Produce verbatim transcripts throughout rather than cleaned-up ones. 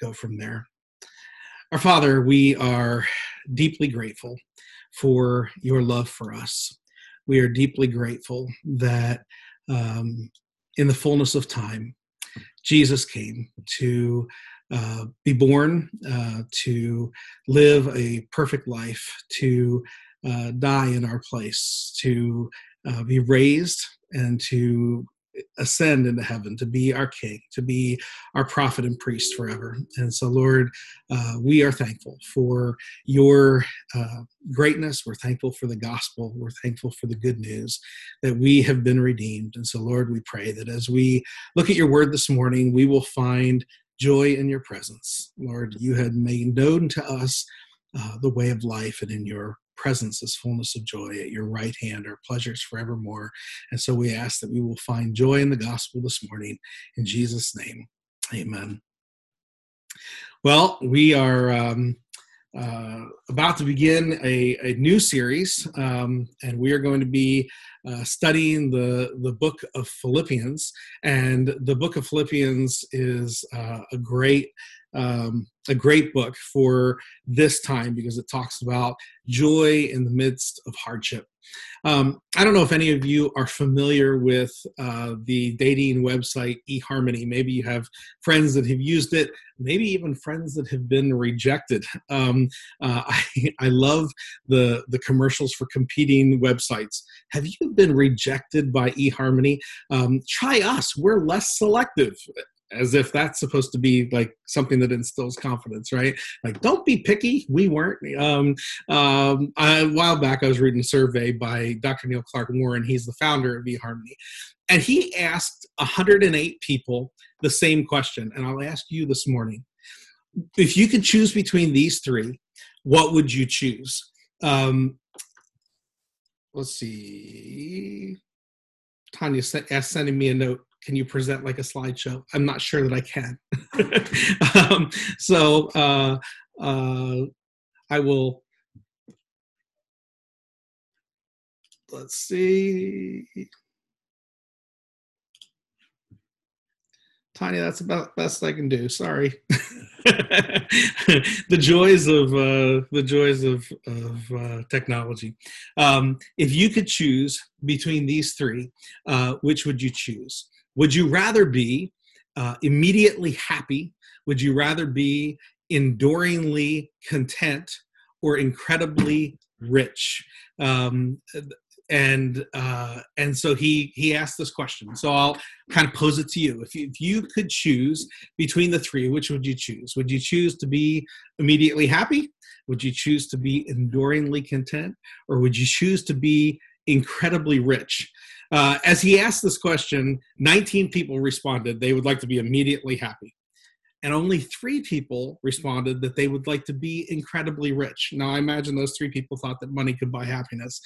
go from there. Our Father, we are deeply grateful for your love for us. We are deeply grateful that um, in the fullness of time, Jesus came to uh, be born, uh, to live a perfect life, to uh, die in our place, to uh, be raised and to ascend into heaven, to be our king, to be our prophet and priest forever. And so, Lord, uh, we are thankful for your uh, greatness. We're thankful for the gospel. We're thankful for the good news that we have been redeemed. And so, Lord, we pray that as we look at your word this morning, we will find joy in your presence. Lord, you had made known to us uh, the way of life, and in your presence is fullness of joy. At your right hand are pleasures forevermore. And so we ask that we will find joy in the gospel this morning. In Jesus' name, amen. Well, we are um, uh, about to begin a, a new series, um, and we are going to be uh, studying the, the book of Philippians. And the book of Philippians is uh, a great Um, a great book for this time because it talks about joy in the midst of hardship. Um, I don't know if any of you are familiar with uh, the dating website eHarmony. Maybe you have friends that have used it, maybe even friends that have been rejected. Um, uh, I, I love the, the commercials for competing websites. Have you been rejected by eHarmony? Um, try us. We're less selective. As if that's supposed to be like something that instills confidence, right? Like, don't be picky. We weren't. Um, um, I, a while back, I was reading a survey by Doctor Neil Clark Warren. He's the founder of eHarmony. And he asked one hundred eight people the same question. And I'll ask you this morning, if you could choose between these three, what would you choose? Um, let's see. Tanya asked, sending me a note. Can you present like a slideshow? I'm not sure that I can. um, so uh, uh, I will, let's see. Tanya, that's about the best I can do. Sorry. The joys of uh, the joys of, of uh, technology. Um, if you could choose between these three, uh, which would you choose? Would you rather be uh, immediately happy? Would you rather be enduringly content or incredibly rich? Um, and uh, and so he he asked this question. So I'll kind of pose it to you. If you, if you could choose between the three, which would you choose? Would you choose to be immediately happy? Would you choose to be enduringly content? Or would you choose to be incredibly rich? Uh, as he asked this question, nineteen people responded they would like to be immediately happy. And only three people responded that they would like to be incredibly rich. Now, I imagine those three people thought that money could buy happiness.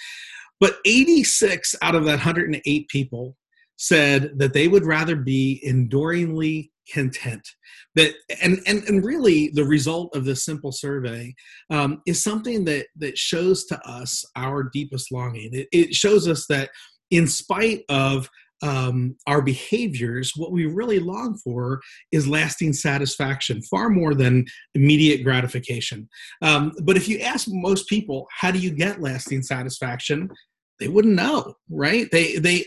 But eighty-six out of that one hundred eight people said that they would rather be enduringly content. That and and, and really the result of this simple survey um, is something that, that shows to us our deepest longing. It, it shows us that in spite of um, our behaviors, what we really long for is lasting satisfaction, far more than immediate gratification. Um, but if you ask most people, how do you get lasting satisfaction? They wouldn't know, right? They they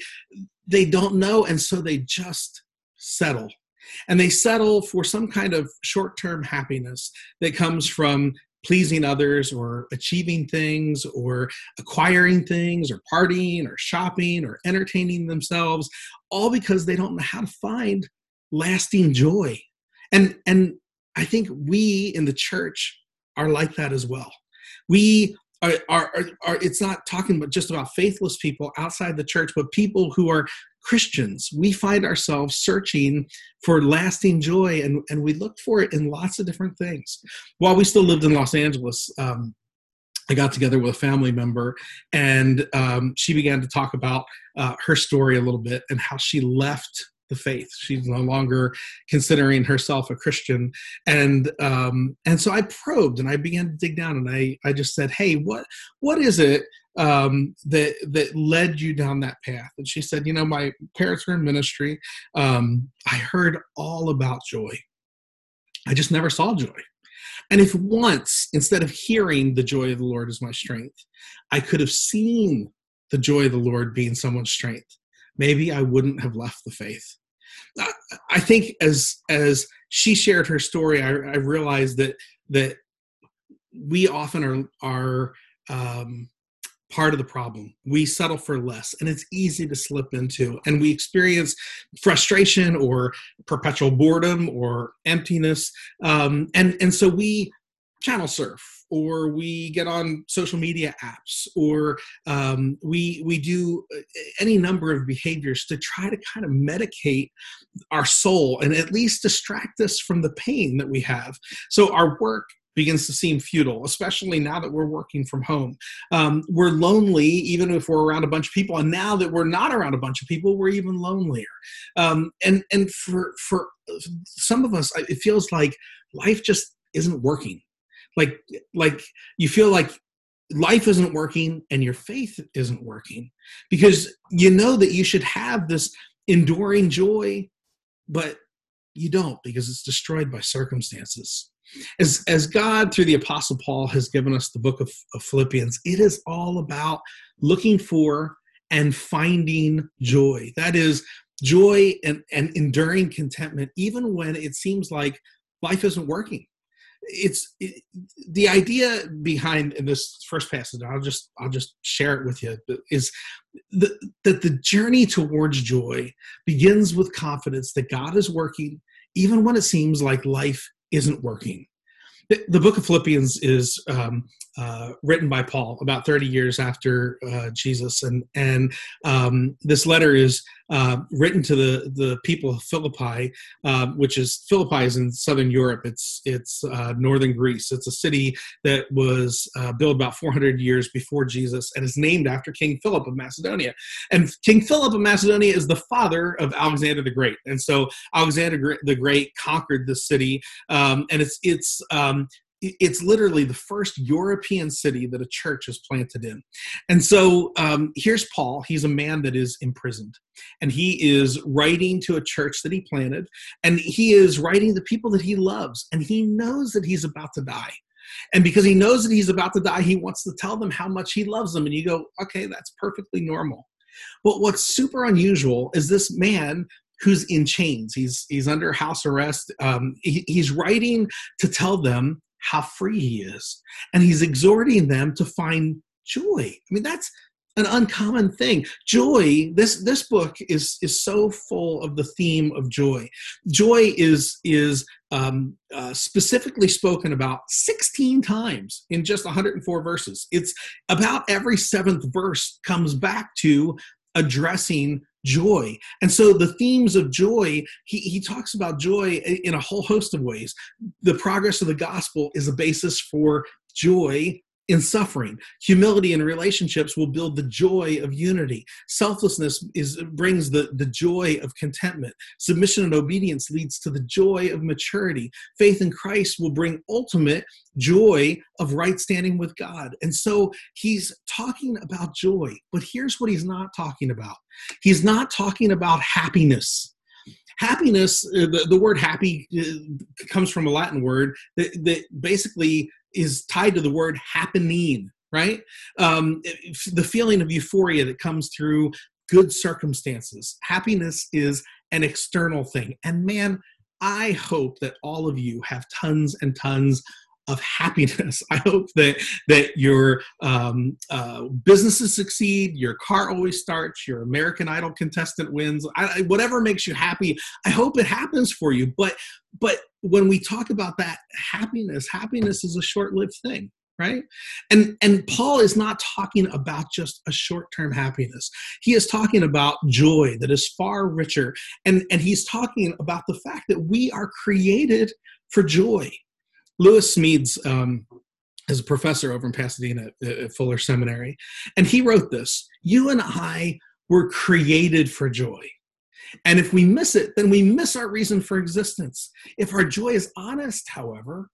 they don't know, and so they just settle. And they settle for some kind of short-term happiness that comes from pleasing others or achieving things or acquiring things or partying or shopping or entertaining themselves, all because they don't know how to find lasting joy. And, and I think we in the church are like that as well. We are, are, are, are it's not talking about just about faithless people outside the church, but people who are Christians. We find ourselves searching for lasting joy, and, and we look for it in lots of different things. While we still lived in Los Angeles, um, I got together with a family member, and um, she began to talk about uh, her story a little bit and how she left the faith. She's no longer considering herself a Christian. And um, and so I probed, and I began to dig down, and I, I just said, hey, what what is it Um, that that led you down that path? And she said, you know, my parents were in ministry. Um, I heard all about joy. I just never saw joy. And if once, instead of hearing the joy of the Lord is my strength, I could have seen the joy of the Lord being someone's strength, maybe I wouldn't have left the faith. I think as as she shared her story, I, I realized that that we often are are um, part of the problem. We settle for less, and it's easy to slip into. And we experience frustration or perpetual boredom or emptiness. Um, and and so we channel surf, or we get on social media apps, or um, we we do any number of behaviors to try to kind of medicate our soul and at least distract us from the pain that we have. So our work begins to seem futile, especially now that we're working from home. Um, we're lonely, even if we're around a bunch of people. And now that we're not around a bunch of people, we're even lonelier. Um, and and for for some of us, it feels like life just isn't working. Like like you feel like life isn't working and your faith isn't working, because you know that you should have this enduring joy, but you don't, because it's destroyed by circumstances. As as God, through the Apostle Paul, has given us the book of, of Philippians, it is all about looking for and finding joy. That is joy and, and enduring contentment, even when it seems like life isn't working. It's it, the idea behind in this first passage, I'll just I'll just share it with you, is the, that the journey towards joy begins with confidence that God is working, even when it seems like life isn't working. The, the book of Philippians is um, uh, written by Paul about thirty years after uh, Jesus, and and um, this letter is uh, written to the the people of Philippi, uh, which is Philippi is in southern Europe. It's it's uh, northern Greece. It's a city that was uh, built about four hundred years before Jesus, and is named after King Philip of Macedonia. And King Philip of Macedonia is the father of Alexander the Great, and so Alexander the Great conquered the city, um, and it's it's um, It's literally the first European city that a church is planted in. And so um, here's Paul. He's a man that is imprisoned, and he is writing to a church that he planted, and he is writing to people that he loves, and he knows that he's about to die. And because he knows that he's about to die, he wants to tell them how much he loves them. And you go, okay, that's perfectly normal. But what's super unusual is this man who's in chains. He's he's under house arrest. Um, he, he's writing to tell them how free he is. And he's exhorting them to find joy. I mean, that's an uncommon thing. Joy, this this book is is so full of the theme of joy. Joy is is um, uh, specifically spoken about sixteen times in just one hundred four verses. It's about every seventh verse comes back to addressing joy. And so the themes of joy, he, he talks about joy in a whole host of ways. The progress of the gospel is a basis for joy in suffering. Humility in relationships will build the joy of unity. Selflessness is brings the, the joy of contentment. Submission and obedience leads to the joy of maturity. Faith in Christ will bring ultimate joy of right standing with God. And so he's talking about joy, but here's what he's not talking about. He's not talking about happiness. Happiness, the, the word happy comes from a Latin word that, that basically is tied to the word happening, right? Um, the feeling of euphoria that comes through good circumstances. Happiness is an external thing. And man, I hope that all of you have tons and tons of happiness. I hope that that your um, uh, businesses succeed, your car always starts, your American Idol contestant wins, I, whatever makes you happy, I hope it happens for you. But but when we talk about that happiness, happiness is a short-lived thing, right? And, and Paul is not talking about just a short-term happiness. He is talking about joy that is far richer. And, and he's talking about the fact that we are created for joy. Lewis Smedes um, is a professor over in Pasadena at Fuller Seminary, and he wrote this: you and I were created for joy. And if we miss it, then we miss our reason for existence. If our joy is honest, however,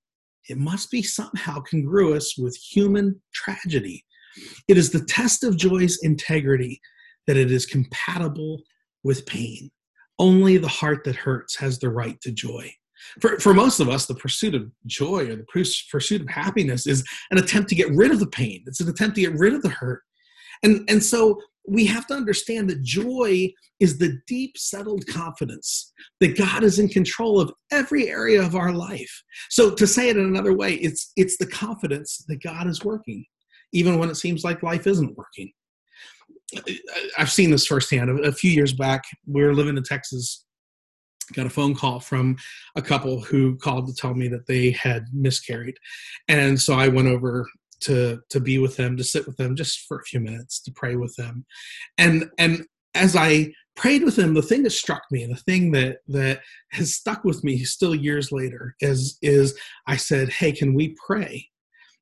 it must be somehow congruous with human tragedy. It is the test of joy's integrity that it is compatible with pain. Only the heart that hurts has the right to joy. For, for most of us, the pursuit of joy or the pursuit of happiness is an attempt to get rid of the pain. It's an attempt to get rid of the hurt. And, and so we have to understand that joy is the deep, settled confidence that God is in control of every area of our life. So to say it in another way, it's, it's the confidence that God is working, even when it seems like life isn't working. I've seen this firsthand. A few years back, we were living in Texas. Got a phone call from a couple who called to tell me that they had miscarried. And so I went over to to be with them, to sit with them just for a few minutes, to pray with them. And and as I prayed with them, the thing that struck me, the thing that that has stuck with me still years later is, is I said, "Hey, can we pray?"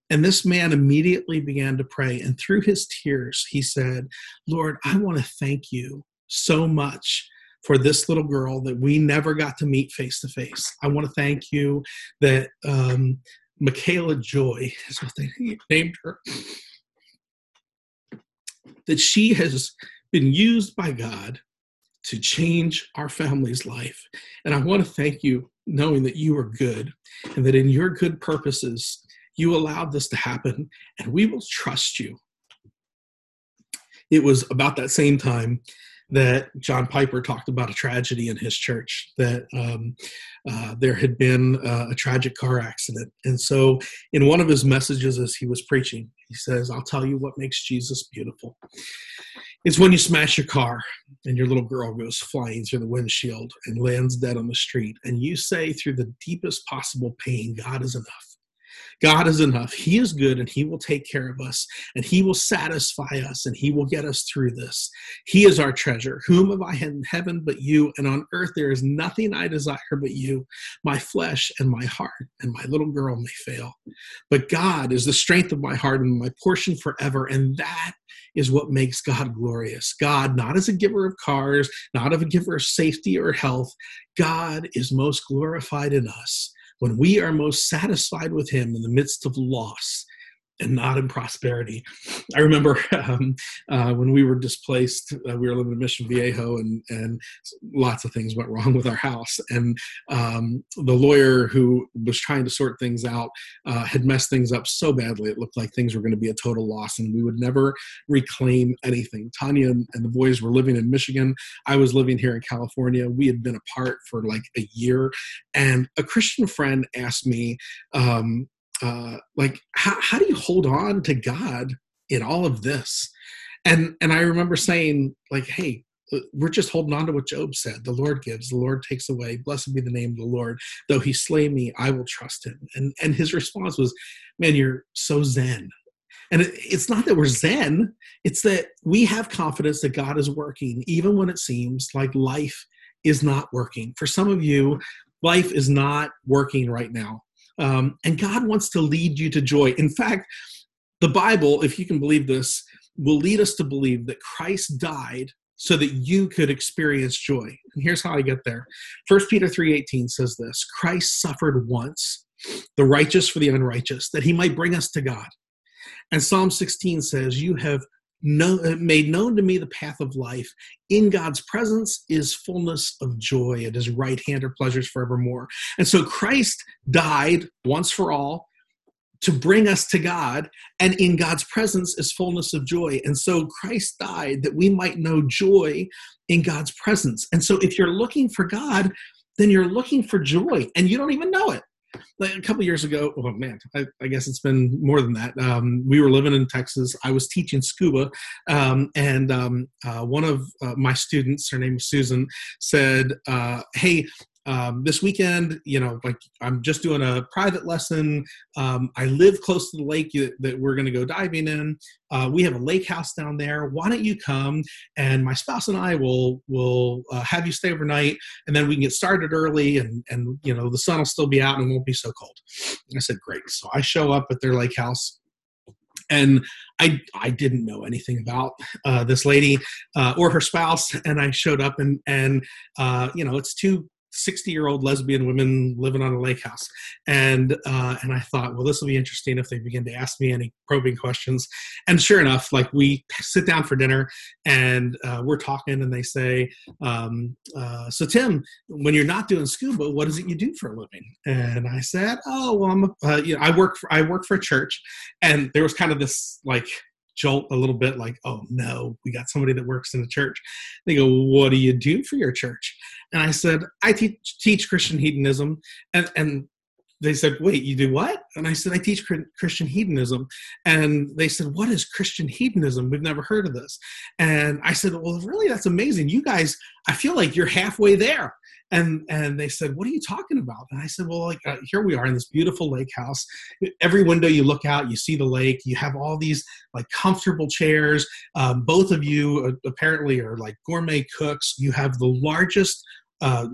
And this man immediately began to pray. And through his tears, he said, "Lord, I want to thank you so much for this little girl that we never got to meet face to face. I want to thank you that um, Michaela Joy is what they named her, that she has been used by God to change our family's life. And I want to thank you knowing that you are good and that in your good purposes, you allowed this to happen, and we will trust you." It was about that same time that John Piper talked about a tragedy in his church, that um, uh, there had been uh, a tragic car accident. And so in one of his messages as he was preaching, he says, "I'll tell you what makes Jesus beautiful. It's when you smash your car and your little girl goes flying through the windshield and lands dead on the street, and you say through the deepest possible pain, God is enough. God is enough. He is good, and he will take care of us, and he will satisfy us, and he will get us through this. He is our treasure. Whom have I in heaven but you, and on earth there is nothing I desire but you. My flesh and my heart and my little girl may fail, but God is the strength of my heart and my portion forever." And that is what makes God glorious. God, not as a giver of cars, not as a giver of safety or health, God is most glorified in us when we are most satisfied with him in the midst of loss and not in prosperity. I remember um, uh, when we were displaced, uh, we were living in Mission Viejo, and, and lots of things went wrong with our house. And um, the lawyer who was trying to sort things out uh, had messed things up so badly, it looked like things were going to be a total loss, and we would never reclaim anything. Tanya and, and the boys were living in Michigan. I was living here in California. We had been apart for like a year. And a Christian friend asked me, um, Uh, like, how, how do you hold on to God in all of this? And and I remember saying, like, hey, we're just holding on to what Job said. The Lord gives, the Lord takes away. Blessed be the name of the Lord. Though he slay me, I will trust him. And and his response was, man, you're so zen. And it, it's not that we're zen. It's that we have confidence that God is working, even when it seems like life is not working. For some of you, life is not working right now. Um, and God wants to lead you to joy. In fact, the Bible, if you can believe this, will lead us to believe that Christ died so that you could experience joy. And here's how I get there. First Peter three eighteen says this, "Christ suffered once, the righteous for the unrighteous, that he might bring us to God." And Psalm sixteen says, "You have no, made known to me the path of life. In God's presence is fullness of joy. At his right hand are pleasures forevermore." And so Christ died once for all to bring us to God, and in God's presence is fullness of joy. And so Christ died that we might know joy in God's presence. And so if you're looking for God, then you're looking for joy, and you don't even know it. Like a couple of years ago, oh man, I, I guess it's been more than that. Um, we were living in Texas. I was teaching scuba, um, and um, uh, one of uh, my students, her name was Susan, said, uh, "Hey, um, this weekend, you know, like I'm just doing a private lesson. Um, I live close to the lake that, that we're going to go diving in. Uh, we have a lake house down there. Why don't you come? And my spouse and I will will uh, have you stay overnight, and then we can get started early, and and you know the sun will still be out and it won't be so cold." And I said, "Great." So I show up at their lake house, and I I didn't know anything about uh, this lady uh, or her spouse, and I showed up, and and uh, you know it's two sixty-year-old lesbian women living on a lake house. And uh, and I thought, well, this will be interesting if they begin to ask me any probing questions. And sure enough, like we sit down for dinner and uh, we're talking and they say, um, uh, so Tim, when you're not doing scuba, what is it you do for a living? And I said, oh, well, I'm a, uh, you know, I work for, I work for a church. And there was kind of this like jolt a little bit like, oh no, we got somebody that works in the church. They go, what do you do for your church? And I said, I teach, teach Christian hedonism. And, and they said, wait, you do what? And I said, I teach Christian hedonism. And they said, what is Christian hedonism? We've never heard of this. And I said, well, really, that's amazing. You guys, I feel like you're halfway there. And and they said, what are you talking about? And I said, well, like uh, here we are in this beautiful lake house. Every window you look out, you see the lake. You have all these like comfortable chairs. Um, both of you uh, apparently are like gourmet cooks. You have the largest uh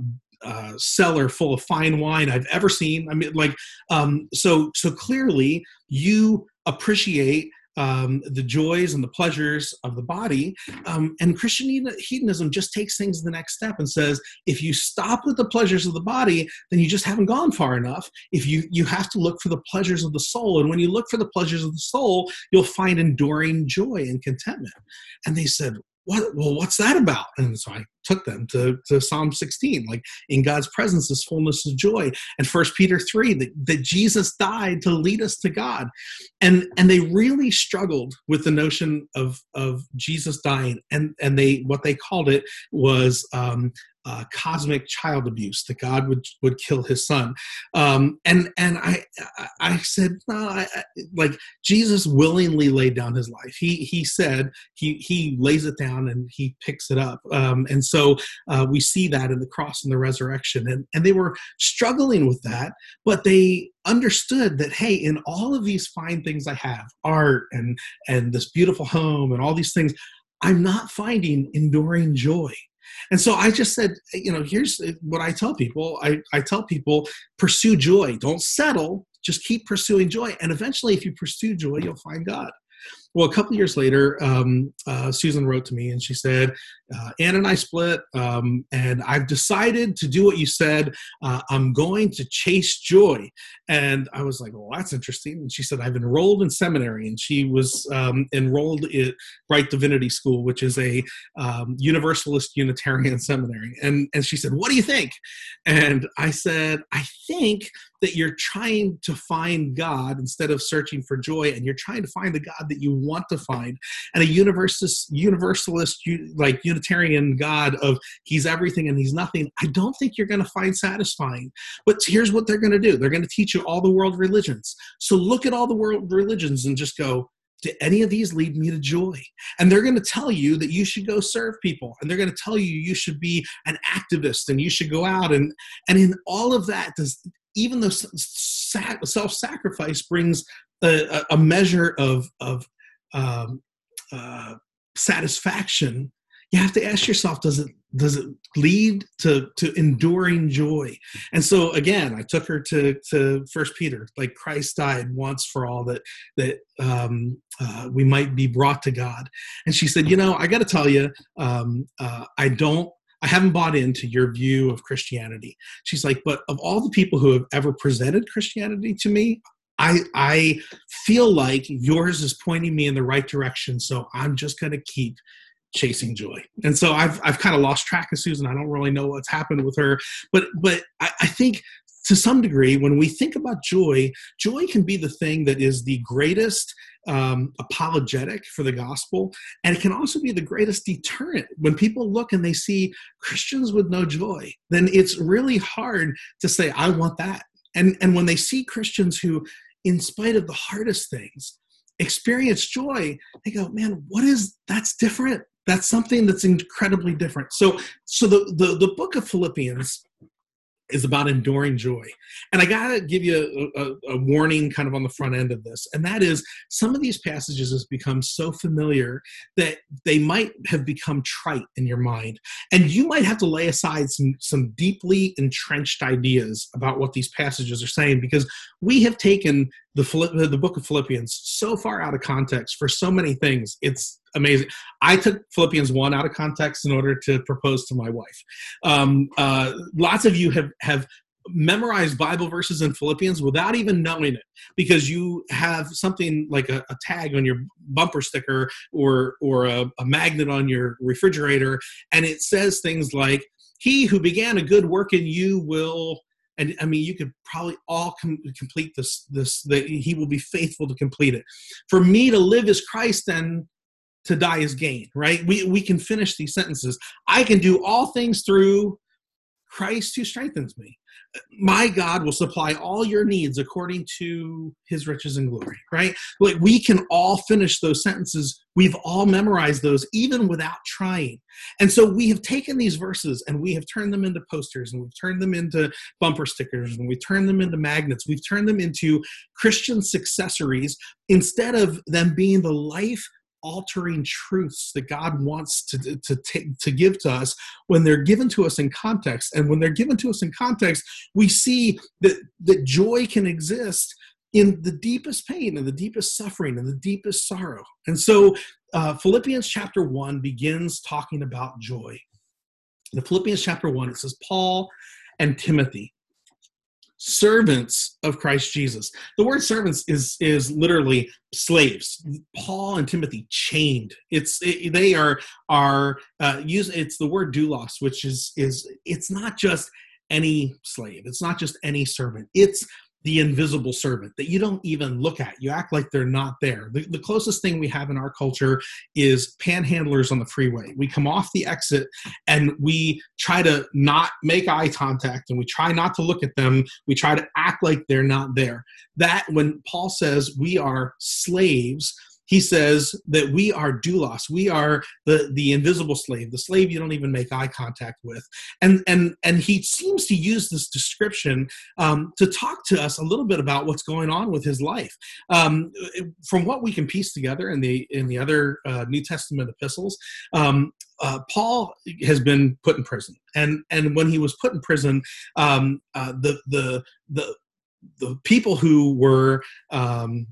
Uh, cellar full of fine wine I've ever seen. I mean, like, um, so, so clearly you appreciate um, the joys and the pleasures of the body. Um, and Christian hedonism just takes things to the next step and says, if you stop with the pleasures of the body, then you just haven't gone far enough. If you, you have to look for the pleasures of the soul. And when you look for the pleasures of the soul, you'll find enduring joy and contentment. And they said, What, well, what's that about? And so I took them to, to Psalm sixteen, like in God's presence is fullness of joy. And First Peter three, that, that Jesus died to lead us to God. And and they really struggled with the notion of, of Jesus dying. And, and they what they called it was um, uh, cosmic child abuse, that God would, would kill his son. Um, and and I I said, no, I, I, like Jesus willingly laid down his life. He he said, he, he lays it down and he picks it up. Um, and so uh, we see that in the cross and the resurrection. And, and they were struggling with that, but they understood that, hey, in all of these fine things I have, art and, and this beautiful home and all these things, I'm not finding enduring joy. And so I just said, you know, here's what I tell people. I, I tell people, pursue joy. Don't settle. Just keep pursuing joy. And eventually, if you pursue joy, you'll find God. Well, a couple of years later, um, uh, Susan wrote to me and she said, uh, Ann and I split, um, and I've decided to do what you said. Uh, I'm going to chase joy. And I was like, well, that's interesting. And she said, I've enrolled in seminary. And she was um, enrolled at Bright Divinity School, which is a um, Universalist Unitarian seminary. And, and she said, what do you think? And I said, I think that you're trying to find God instead of searching for joy, and you're trying to find the God that you want to find. And a universalist, universalist, like Unitarian God of he's everything and he's nothing, I don't think you're going to find satisfying. But here's what they're going to do. They're going to teach you all the world religions. So look at all the world religions and just go, do any of these lead me to joy? And they're going to tell you that you should go serve people. And they're going to tell you you should be an activist and you should go out. And, and in all of that, does even though self-sacrifice brings a, a measure of, of um, uh, satisfaction, you have to ask yourself, does it does it lead to, to enduring joy? And so again, I took her to, to First Peter, like Christ died once for all that that um, uh, we might be brought to God. And she said, you know, I got to tell you, um, uh, I don't. I haven't bought into your view of Christianity. She's like, but of all the people who have ever presented Christianity to me, I, I feel like yours is pointing me in the right direction. So I'm just going to keep chasing joy. And so I've, I've kind of lost track of Susan. I don't really know what's happened with her, but, but I, I think to some degree, when we think about joy, joy can be the thing that is the greatest um, apologetic for the gospel. And it can also be the greatest deterrent. When people look and they see Christians with no joy, then it's really hard to say, I want that. And, and when they see Christians who, in spite of the hardest things, experience joy, they go, man, what is, that's different. That's something that's incredibly different. So, so the, the, the book of Philippians is about enduring joy. And I got to give you a, a, a warning kind of on the front end of this. And that is, some of these passages has become so familiar that they might have become trite in your mind. And you might have to lay aside some, some deeply entrenched ideas about what these passages are saying, because we have taken the, the book of Philippians so far out of context for so many things. It's amazing. I took Philippians one out of context in order to propose to my wife. Um, uh, lots of you have, have memorized Bible verses in Philippians without even knowing it, because you have something like a, a tag on your bumper sticker or, or a, a magnet on your refrigerator, and it says things like, he who began a good work in you will... And I mean, you could probably all com- complete this, this, that he will be faithful to complete it. For me to live is Christ and to die is gain, right? We, we can finish these sentences. I can do all things through Christ who strengthens me. My God will supply all your needs according to his riches and glory, right? Like, we can all finish those sentences. We've all memorized those even without trying. And so we have taken these verses and we have turned them into posters, and we've turned them into bumper stickers, and we've turned them into magnets. We've turned them into Christian successories instead of them being the life altering truths that God wants to, to, to, to give to us when they're given to us in context. And when they're given to us in context, we see that, that joy can exist in the deepest pain and the deepest suffering and the deepest sorrow. And so uh, Philippians chapter one begins talking about joy. In Philippians chapter one, it says, Paul and Timothy, servants of Christ Jesus. The word servants is is literally slaves. Paul and Timothy, chained. It's it, they are are uh, use. It's the word doulos, which is is it's not just any slave. It's not just any servant. It's the invisible servant that you don't even look at. You act like they're not there. The, the closest thing we have in our culture is panhandlers on the freeway. We come off the exit and we try to not make eye contact, and we try not to look at them. We try to act like they're not there. That, when Paul says we are slaves, he says that we are doulos. We are the, the invisible slave, the slave you don't even make eye contact with. And and and he seems to use this description um, to talk to us a little bit about what's going on with his life. Um, from what we can piece together in the in the other uh, New Testament epistles, um, uh, Paul has been put in prison. And and when he was put in prison, um, uh, the the the the people who were um,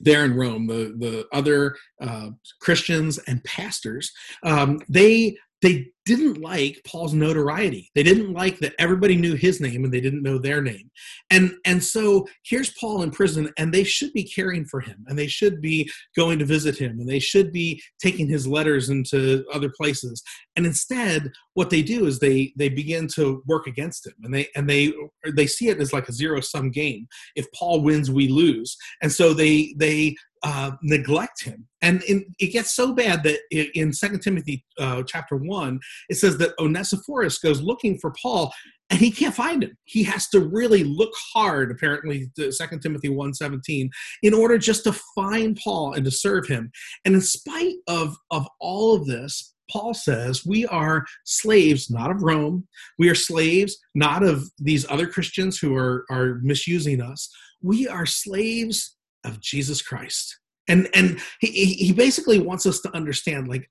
there in Rome, the, the other uh, Christians and pastors, um, they they didn't like Paul's notoriety. They didn't like that everybody knew his name and they didn't know their name. And, and so here's Paul in prison, and they should be caring for him, and they should be going to visit him, and they should be taking his letters into other places. And instead, what they do is they they begin to work against him, and they and they they see it as like a zero-sum game. If Paul wins, we lose. And so they they Uh, neglect him. And in, it gets so bad that in Second Timothy uh, chapter one, it says that Onesiphorus goes looking for Paul, and he can't find him. He has to really look hard, apparently, to Second Timothy one seventeen, in order just to find Paul and to serve him. And in spite of, of all of this, Paul says, we are slaves, not of Rome. We are slaves, not of these other Christians who are, are misusing us. We are slaves of Jesus Christ. And and he, he basically wants us to understand, like,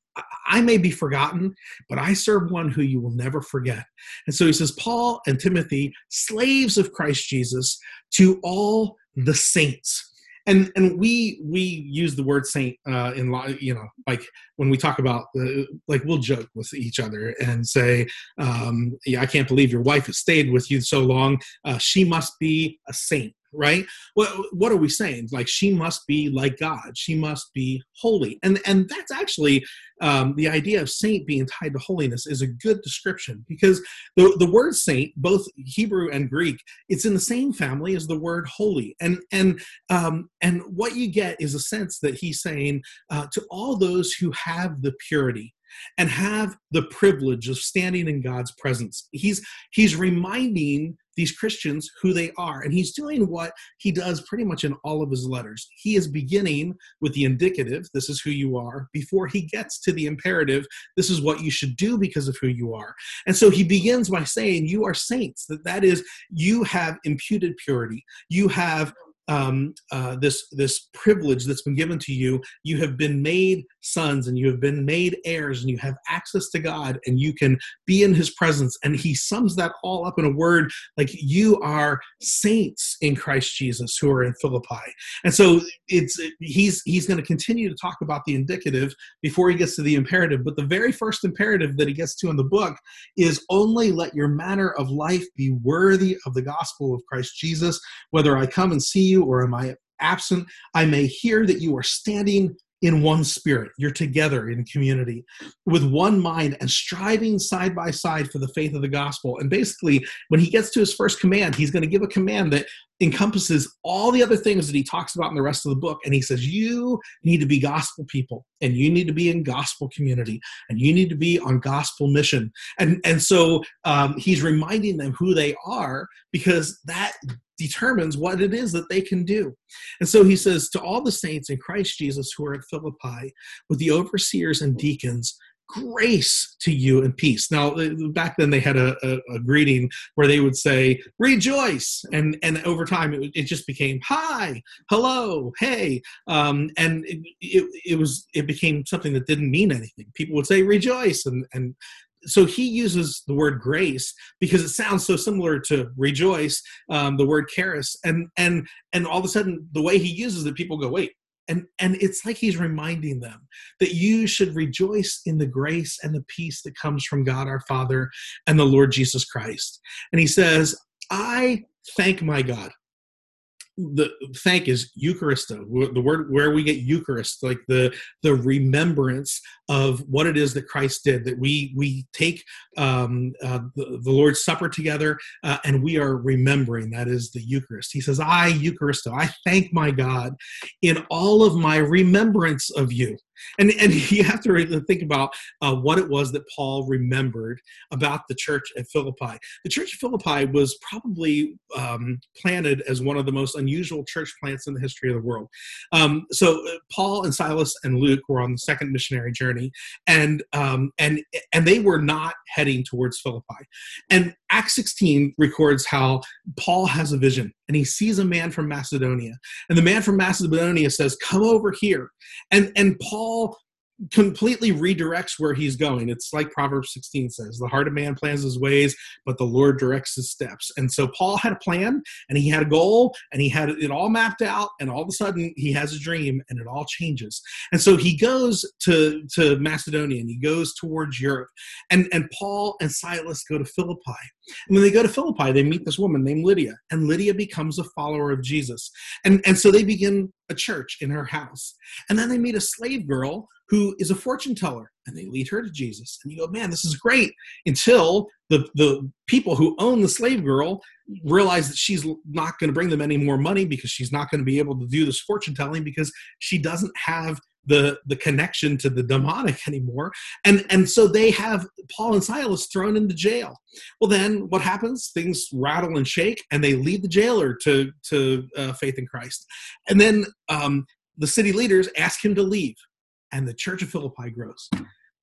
I may be forgotten, but I serve one who you will never forget. And so he says, Paul and Timothy, slaves of Christ Jesus, to all the saints. And and we we use the word saint uh, in, you know, like when we talk about, uh, like we'll joke with each other and say, um, yeah, I can't believe your wife has stayed with you so long. Uh, she must be a saint, right? What, what are we saying? Like, she must be like God. She must be holy. And, and that's actually um, the idea of saint being tied to holiness is a good description, because the, the word saint, both Hebrew and Greek, it's in the same family as the word holy. And, and, um, and what you get is a sense that he's saying uh, to all those who have the purity and have the privilege of standing in God's presence. He's he's reminding these Christians who they are, and he's doing what he does pretty much in all of his letters. He is beginning with the indicative, this is who you are, before he gets to the imperative, this is what you should do because of who you are. And so he begins by saying, you are saints. That that is, you have imputed purity. You have um, uh, this, this privilege that's been given to you. You have been made sons and you have been made heirs and you have access to God and you can be in his presence. And he sums that all up in a word, like you are saints in Christ Jesus who are in Philippi. And so it's, he's, he's going to continue to talk about the indicative before he gets to the imperative. But the very first imperative that he gets to in the book is only let your manner of life be worthy of the gospel of Christ Jesus, whether I come and see you or am I absent, I may hear that you are standing in one spirit, you're together in community, with one mind and striving side by side for the faith of the gospel. And basically, when he gets to his first command, he's going to give a command that encompasses all the other things that he talks about in the rest of the book. And he says, you need to be gospel people, and you need to be in gospel community, and you need to be on gospel mission. And, and so um, he's reminding them who they are, because that determines what it is that they can do. And so he says, to all the saints in Christ Jesus who are at Philippi, with the overseers and deacons, grace to you and peace. Now, back then they had a, a, a greeting where they would say, rejoice. And, and over time, it, it just became, hi, hello, hey. Um, and it, it, it was it became something that didn't mean anything. People would say, rejoice. And, and so he uses the word grace because it sounds so similar to rejoice, um, the word charis. And, and, and all of a sudden, the way he uses it, people go, wait. And, and it's like he's reminding them that you should rejoice in the grace and the peace that comes from God our Father and the Lord Jesus Christ. And he says, I thank my God. The thank is Eucharisto, the word where we get Eucharist, like the the remembrance of what it is that Christ did, that we we take um, uh, the, the Lord's Supper together uh, and we are remembering, that is the Eucharist. He says, I, Eucharisto, I thank my God in all of my remembrance of you. And, and you have to think about uh, what it was that Paul remembered about the church at Philippi. The church at Philippi was probably um, planted as one of the most unusual church plants in the history of the world. Um, so Paul and Silas and Luke were on the second missionary journey, and um, and and they were not heading towards Philippi. And Acts sixteen records how Paul has a vision, and he sees a man from Macedonia. And the man from Macedonia says, come over here. And, and Paul completely redirects where he's going. It's like Proverbs sixteen says, the heart of man plans his ways, but the Lord directs his steps. And so Paul had a plan, and he had a goal, and he had it all mapped out, and all of a sudden he has a dream, and it all changes. And so he goes to, to Macedonia, and he goes towards Europe. And, and Paul and Silas go to Philippi. And when they go to Philippi, they meet this woman named Lydia, and Lydia becomes a follower of Jesus. And, and so they begin a church in her house. And then they meet a slave girl who is a fortune teller, and they lead her to Jesus. And you go, man, this is great, until the, the people who own the slave girl realize that she's not going to bring them any more money because she's not going to be able to do this fortune telling because she doesn't have the, the connection to the demonic anymore. And, and so they have Paul and Silas thrown into jail. Well, then what happens? Things rattle and shake, and they lead the jailer to, to uh, faith in Christ. And then um, the city leaders ask him to leave. And the church of Philippi grows.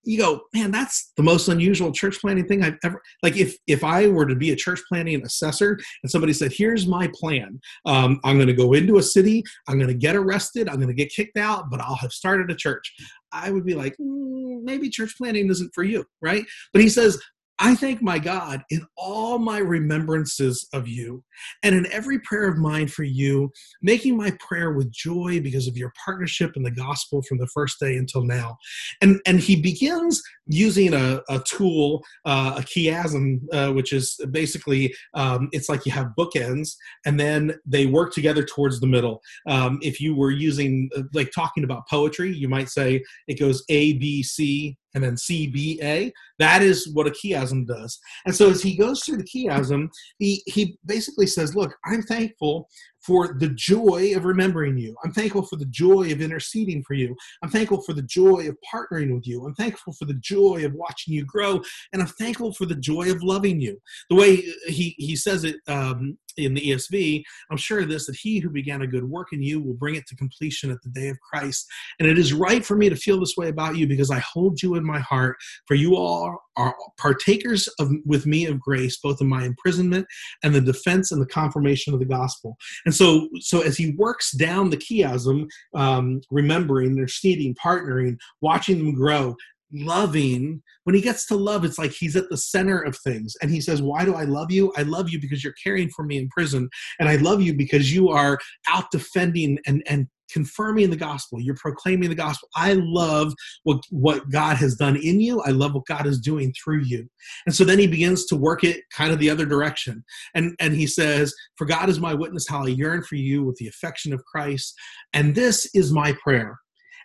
You go, man, that's the most unusual church planting thing I've ever, like if if I were to be a church planting assessor and somebody said, here's my plan. Um, I'm going to go into a city. I'm going to get arrested. I'm going to get kicked out, but I'll have started a church. I would be like, mm, maybe church planting isn't for you, right? But he says, I thank my God in all my remembrances of you and in every prayer of mine for you, making my prayer with joy because of your partnership in the gospel from the first day until now. And, and he begins using a, a tool, uh, a chiasm, uh, which is basically, um, it's like you have bookends and then they work together towards the middle. Um, if you were using, like talking about poetry, you might say it goes A, B, C, and then C B A. That is what a chiasm does. And so as he goes through the chiasm, he, he basically says, look, I'm thankful for the joy of remembering you. I'm thankful for the joy of interceding for you. I'm thankful for the joy of partnering with you. I'm thankful for the joy of watching you grow. And I'm thankful for the joy of loving you. The way he, he says it um, in the E S V, I'm sure of this, that he who began a good work in you will bring it to completion at the day of Christ. And it is right for me to feel this way about you because I hold you in my heart, for you all are partakers of, with me of grace, both in my imprisonment and the defense and the confirmation of the gospel. And so, so as he works down the chiasm, um, remembering, interceding, partnering, watching them grow, loving, when he gets to love, it's like he's at the center of things. And he says, why do I love you? I love you because you're caring for me in prison. And I love you because you are out defending and, and confirming the gospel. You're proclaiming the gospel. I love what, what God has done in you. I love what God is doing through you. And so then he begins to work it kind of the other direction. And, and he says, for God is my witness, how I yearn for you with the affection of Christ. And this is my prayer.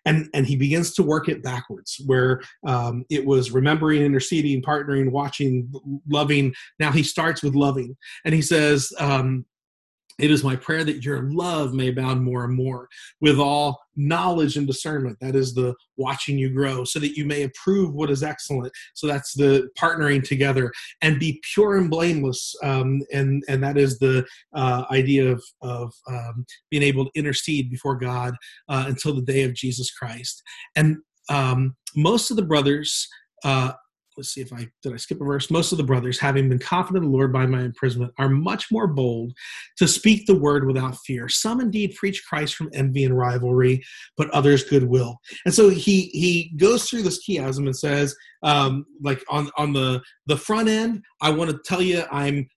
And, and he begins to work it backwards, where um, it was remembering, interceding, partnering, watching, loving. Now he starts with loving. And he says, um, it is my prayer that your love may abound more and more with all knowledge and discernment. That is the watching you grow, so that you may approve what is excellent. So that's the partnering together, and be pure and blameless. Um, and, and that is the uh, idea of, of um, being able to intercede before God uh, until the day of Jesus Christ. And um, most of the brothers, uh, let's see if I, did I skip a verse? Most of the brothers, having been confident in the Lord by my imprisonment, are much more bold to speak the word without fear. Some indeed preach Christ from envy and rivalry, but others goodwill. And so he he goes through this chiasm and says, um, like on, on the, the front end, I want to tell you I'm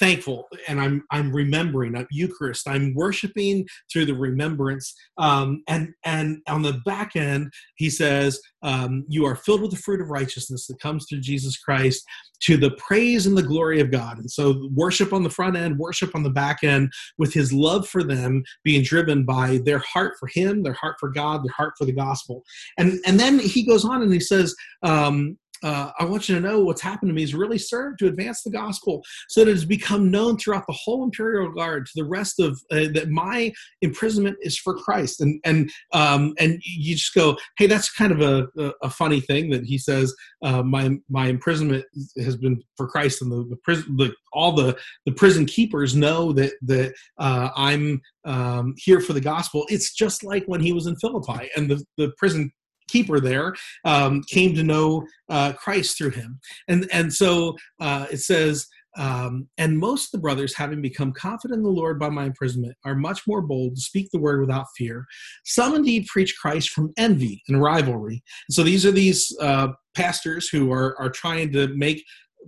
thankful, and I'm I'm remembering, I'm Eucharist, I'm worshiping through the remembrance. Um, and and on the back end, he says, um, you are filled with the fruit of righteousness that comes through Jesus Christ, to the praise and the glory of God. And so worship on the front end, worship on the back end, with his love for them being driven by their heart for him, their heart for God, their heart for the gospel. And, and then he goes on and he says, um, Uh, I want you to know what's happened to me has really served to advance the gospel, so that it has become known throughout the whole imperial guard to the rest of uh, that my imprisonment is for Christ. And and um, and you just go, hey, that's kind of a, a, a funny thing that he says. Uh, my my imprisonment has been for Christ, and the, the prison, the, all the, the prison keepers know that that uh, I'm um, here for the gospel. It's just like when he was in Philippi, and the the prison keeper there um, came to know uh, Christ through him. And, and so uh, it says, um, and most of the brothers, having become confident in the Lord by my imprisonment, are much more bold to speak the word without fear. Some indeed preach Christ from envy and rivalry. And so these are these uh, pastors who are, are trying to make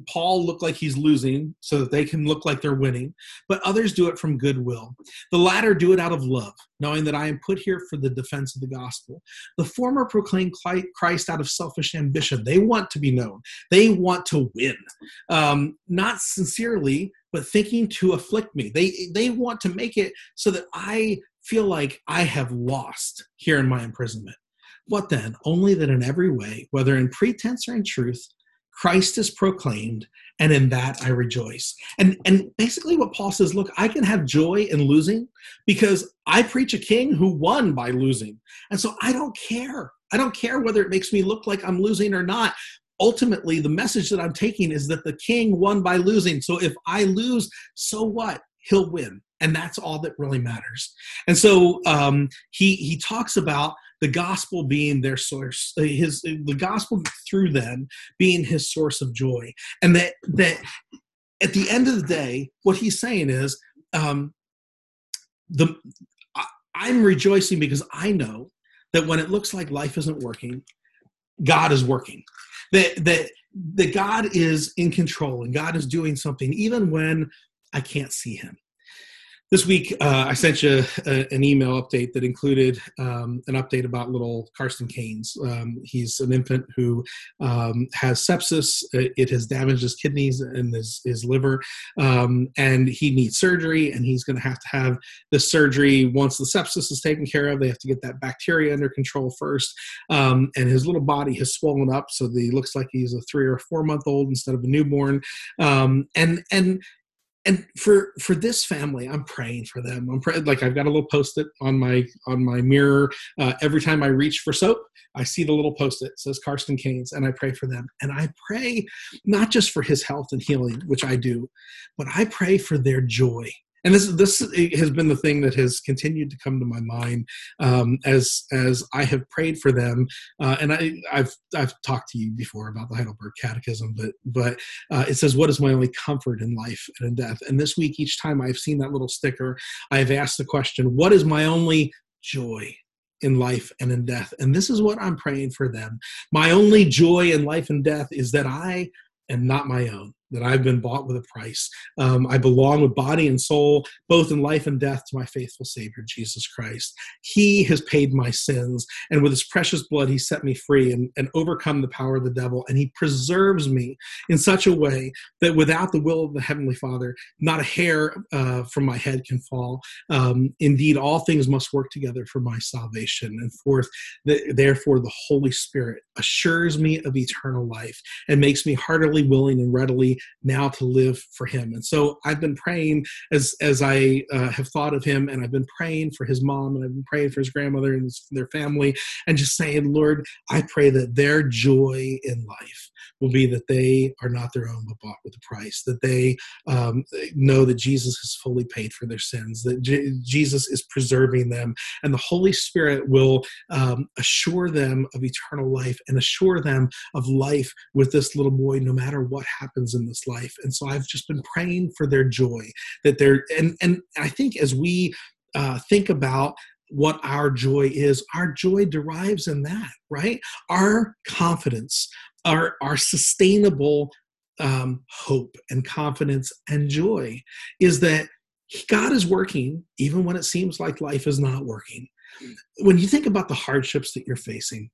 Paul look like he's losing so that they can look like they're winning, but others do it from goodwill. The latter do it out of love, knowing that I am put here for the defense of the gospel. The former proclaim Christ out of selfish ambition. They want to be known. They want to win. Um, not sincerely, but thinking to afflict me. They, they want to make it so that I feel like I have lost here in my imprisonment. What then? Only that in every way, whether in pretense or in truth, Christ is proclaimed, and in that I rejoice. And, and basically what Paul says, look, I can have joy in losing because I preach a king who won by losing. And so I don't care. I don't care whether it makes me look like I'm losing or not. Ultimately, the message that I'm taking is that the king won by losing. So if I lose, so what? He'll win. And that's all that really matters. And so um, he he talks about the gospel being their source, his the gospel through them being his source of joy. And that that at the end of the day, what he's saying is, um, the I, I'm rejoicing because I know that when it looks like life isn't working, God is working. That that that God is in control and God is doing something, even when I can't see him. This week, uh, I sent you a, an email update that included um, an update about little Karsten Keynes. Um, he's an infant who um, has sepsis. It has damaged his kidneys and his, his liver, um, and he needs surgery, and he's going to have to have this surgery. Once the sepsis is taken care of, they have to get that bacteria under control first, um, and his little body has swollen up, so that he looks like he's a three- or four-month-old instead of a newborn, um, and and And for, for this family, I'm praying for them. I'm praying, like I've got a little post-it on my on my mirror. Uh, every time I reach for soap, I see the little post-it. It says Karsten Keynes, and I pray for them. And I pray not just for his health and healing, which I do, but I pray for their joy And this this has been the thing that has continued to come to my mind um, as as I have prayed for them. Uh, and I, I've I've talked to you before about the Heidelberg Catechism, but but uh, it says, "What is my only comfort in life and in death?" And this week, each time I've seen that little sticker, I've asked the question, "What is my only joy in life and in death?" And this is what I'm praying for them. My only joy in life and death is that I am not my own, that I've been bought with a price. Um, I belong with body and soul, both in life and death, to my faithful Savior, Jesus Christ. He has paid my sins, and with his precious blood, he set me free and, and overcome the power of the devil, and he preserves me in such a way that without the will of the Heavenly Father, not a hair uh, from my head can fall. Um, indeed, all things must work together for my salvation. And fourth, the, therefore, the Holy Spirit assures me of eternal life and makes me heartily willing and readily now to live for him. And so I've been praying as as I uh, have thought of him, and I've been praying for his mom, and I've been praying for his grandmother and his, their family, and just saying, Lord, I pray that their joy in life will be that they are not their own, but bought with a price, that they um, know that Jesus has fully paid for their sins, that J- Jesus is preserving them, and the Holy Spirit will um, assure them of eternal life and assure them of life with this little boy, no matter what happens in this life. And so I've just been praying for their joy, that they're, and, and I think as we uh, think about what our joy is, our joy derives in that, right? Our confidence, our, our sustainable um, hope and confidence and joy is that God is working even when it seems like life is not working. When you think about the hardships that you're facing,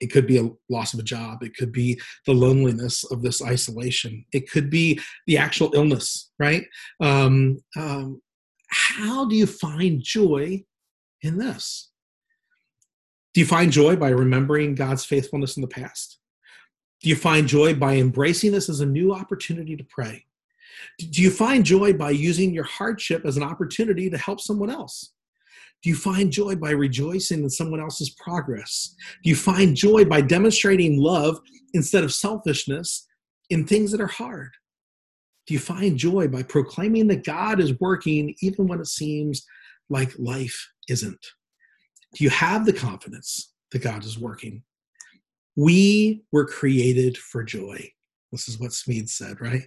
it could be a loss of a job. It could be the loneliness of this isolation. It could be the actual illness, right? Um, um, how do you find joy in this? Do you find joy by remembering God's faithfulness in the past? Do you find joy by embracing this as a new opportunity to pray? Do you find joy by using your hardship as an opportunity to help someone else? Do you find joy by rejoicing in someone else's progress? Do you find joy by demonstrating love instead of selfishness in things that are hard? Do you find joy by proclaiming that God is working even when it seems like life isn't? Do you have the confidence that God is working? We were created for joy. This is what Smedes said, right?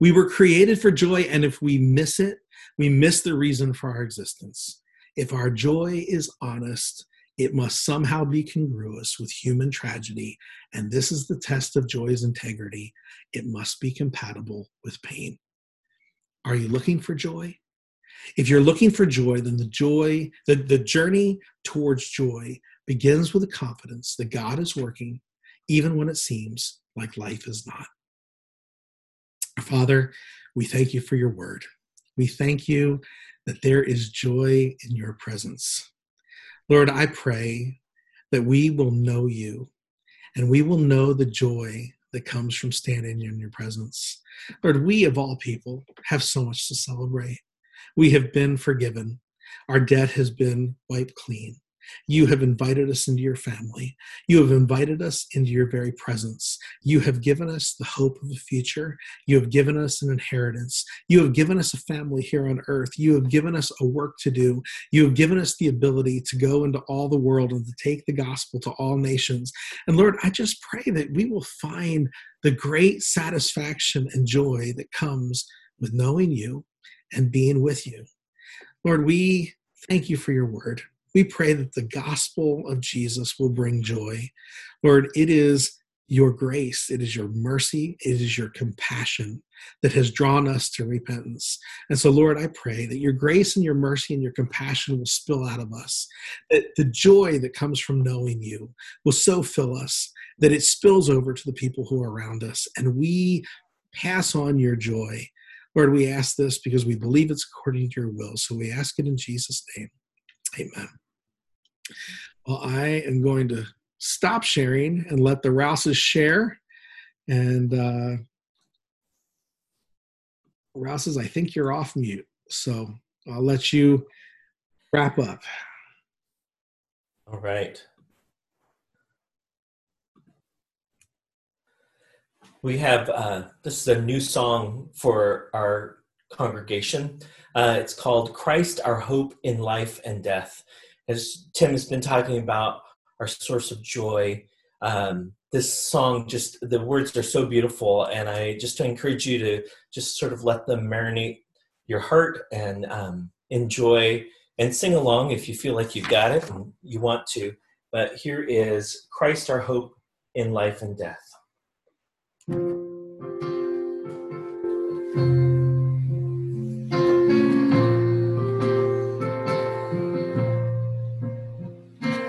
We were created for joy, and if we miss it, we miss the reason for our existence. If our joy is honest, it must somehow be congruous with human tragedy, and this is the test of joy's integrity. It must be compatible with pain. Are you looking for joy? If you're looking for joy, then the joy, the, the journey towards joy begins with the confidence that God is working, even when it seems like life is not. Father, we thank you for your word. We thank you that there is joy in your presence. Lord, I pray that we will know you, and we will know the joy that comes from standing in your presence. Lord, we of all people have so much to celebrate. We have been forgiven. Our debt has been wiped clean. You have invited us into your family. You have invited us into your very presence. You have given us the hope of the future. You have given us an inheritance. You have given us a family here on earth. You have given us a work to do. You have given us the ability to go into all the world and to take the gospel to all nations. And Lord, I just pray that we will find the great satisfaction and joy that comes with knowing you and being with you. Lord, we thank you for your word. We pray that the gospel of Jesus will bring joy. Lord, it is your grace, it is your mercy, it is your compassion that has drawn us to repentance. And so, Lord, I pray that your grace and your mercy and your compassion will spill out of us, that the joy that comes from knowing you will so fill us that it spills over to the people who are around us, and we pass on your joy. Lord, we ask this because we believe it's according to your will. So we ask it in Jesus' name. Amen. Well, I am going to stop sharing and let the Rouses share. And uh, Rouses, I think you're off mute, so I'll let you wrap up. All right. We have, uh, this is a new song for our congregation. Uh, it's called Christ, Our Hope in Life and Death. As Tim has been talking about our source of joy, um, this song, just the words are so beautiful, and I just encourage you to just sort of let them marinate your heart and um, enjoy and sing along if you feel like you've got it and you want to. But here is Christ, Our Hope in Life and Death.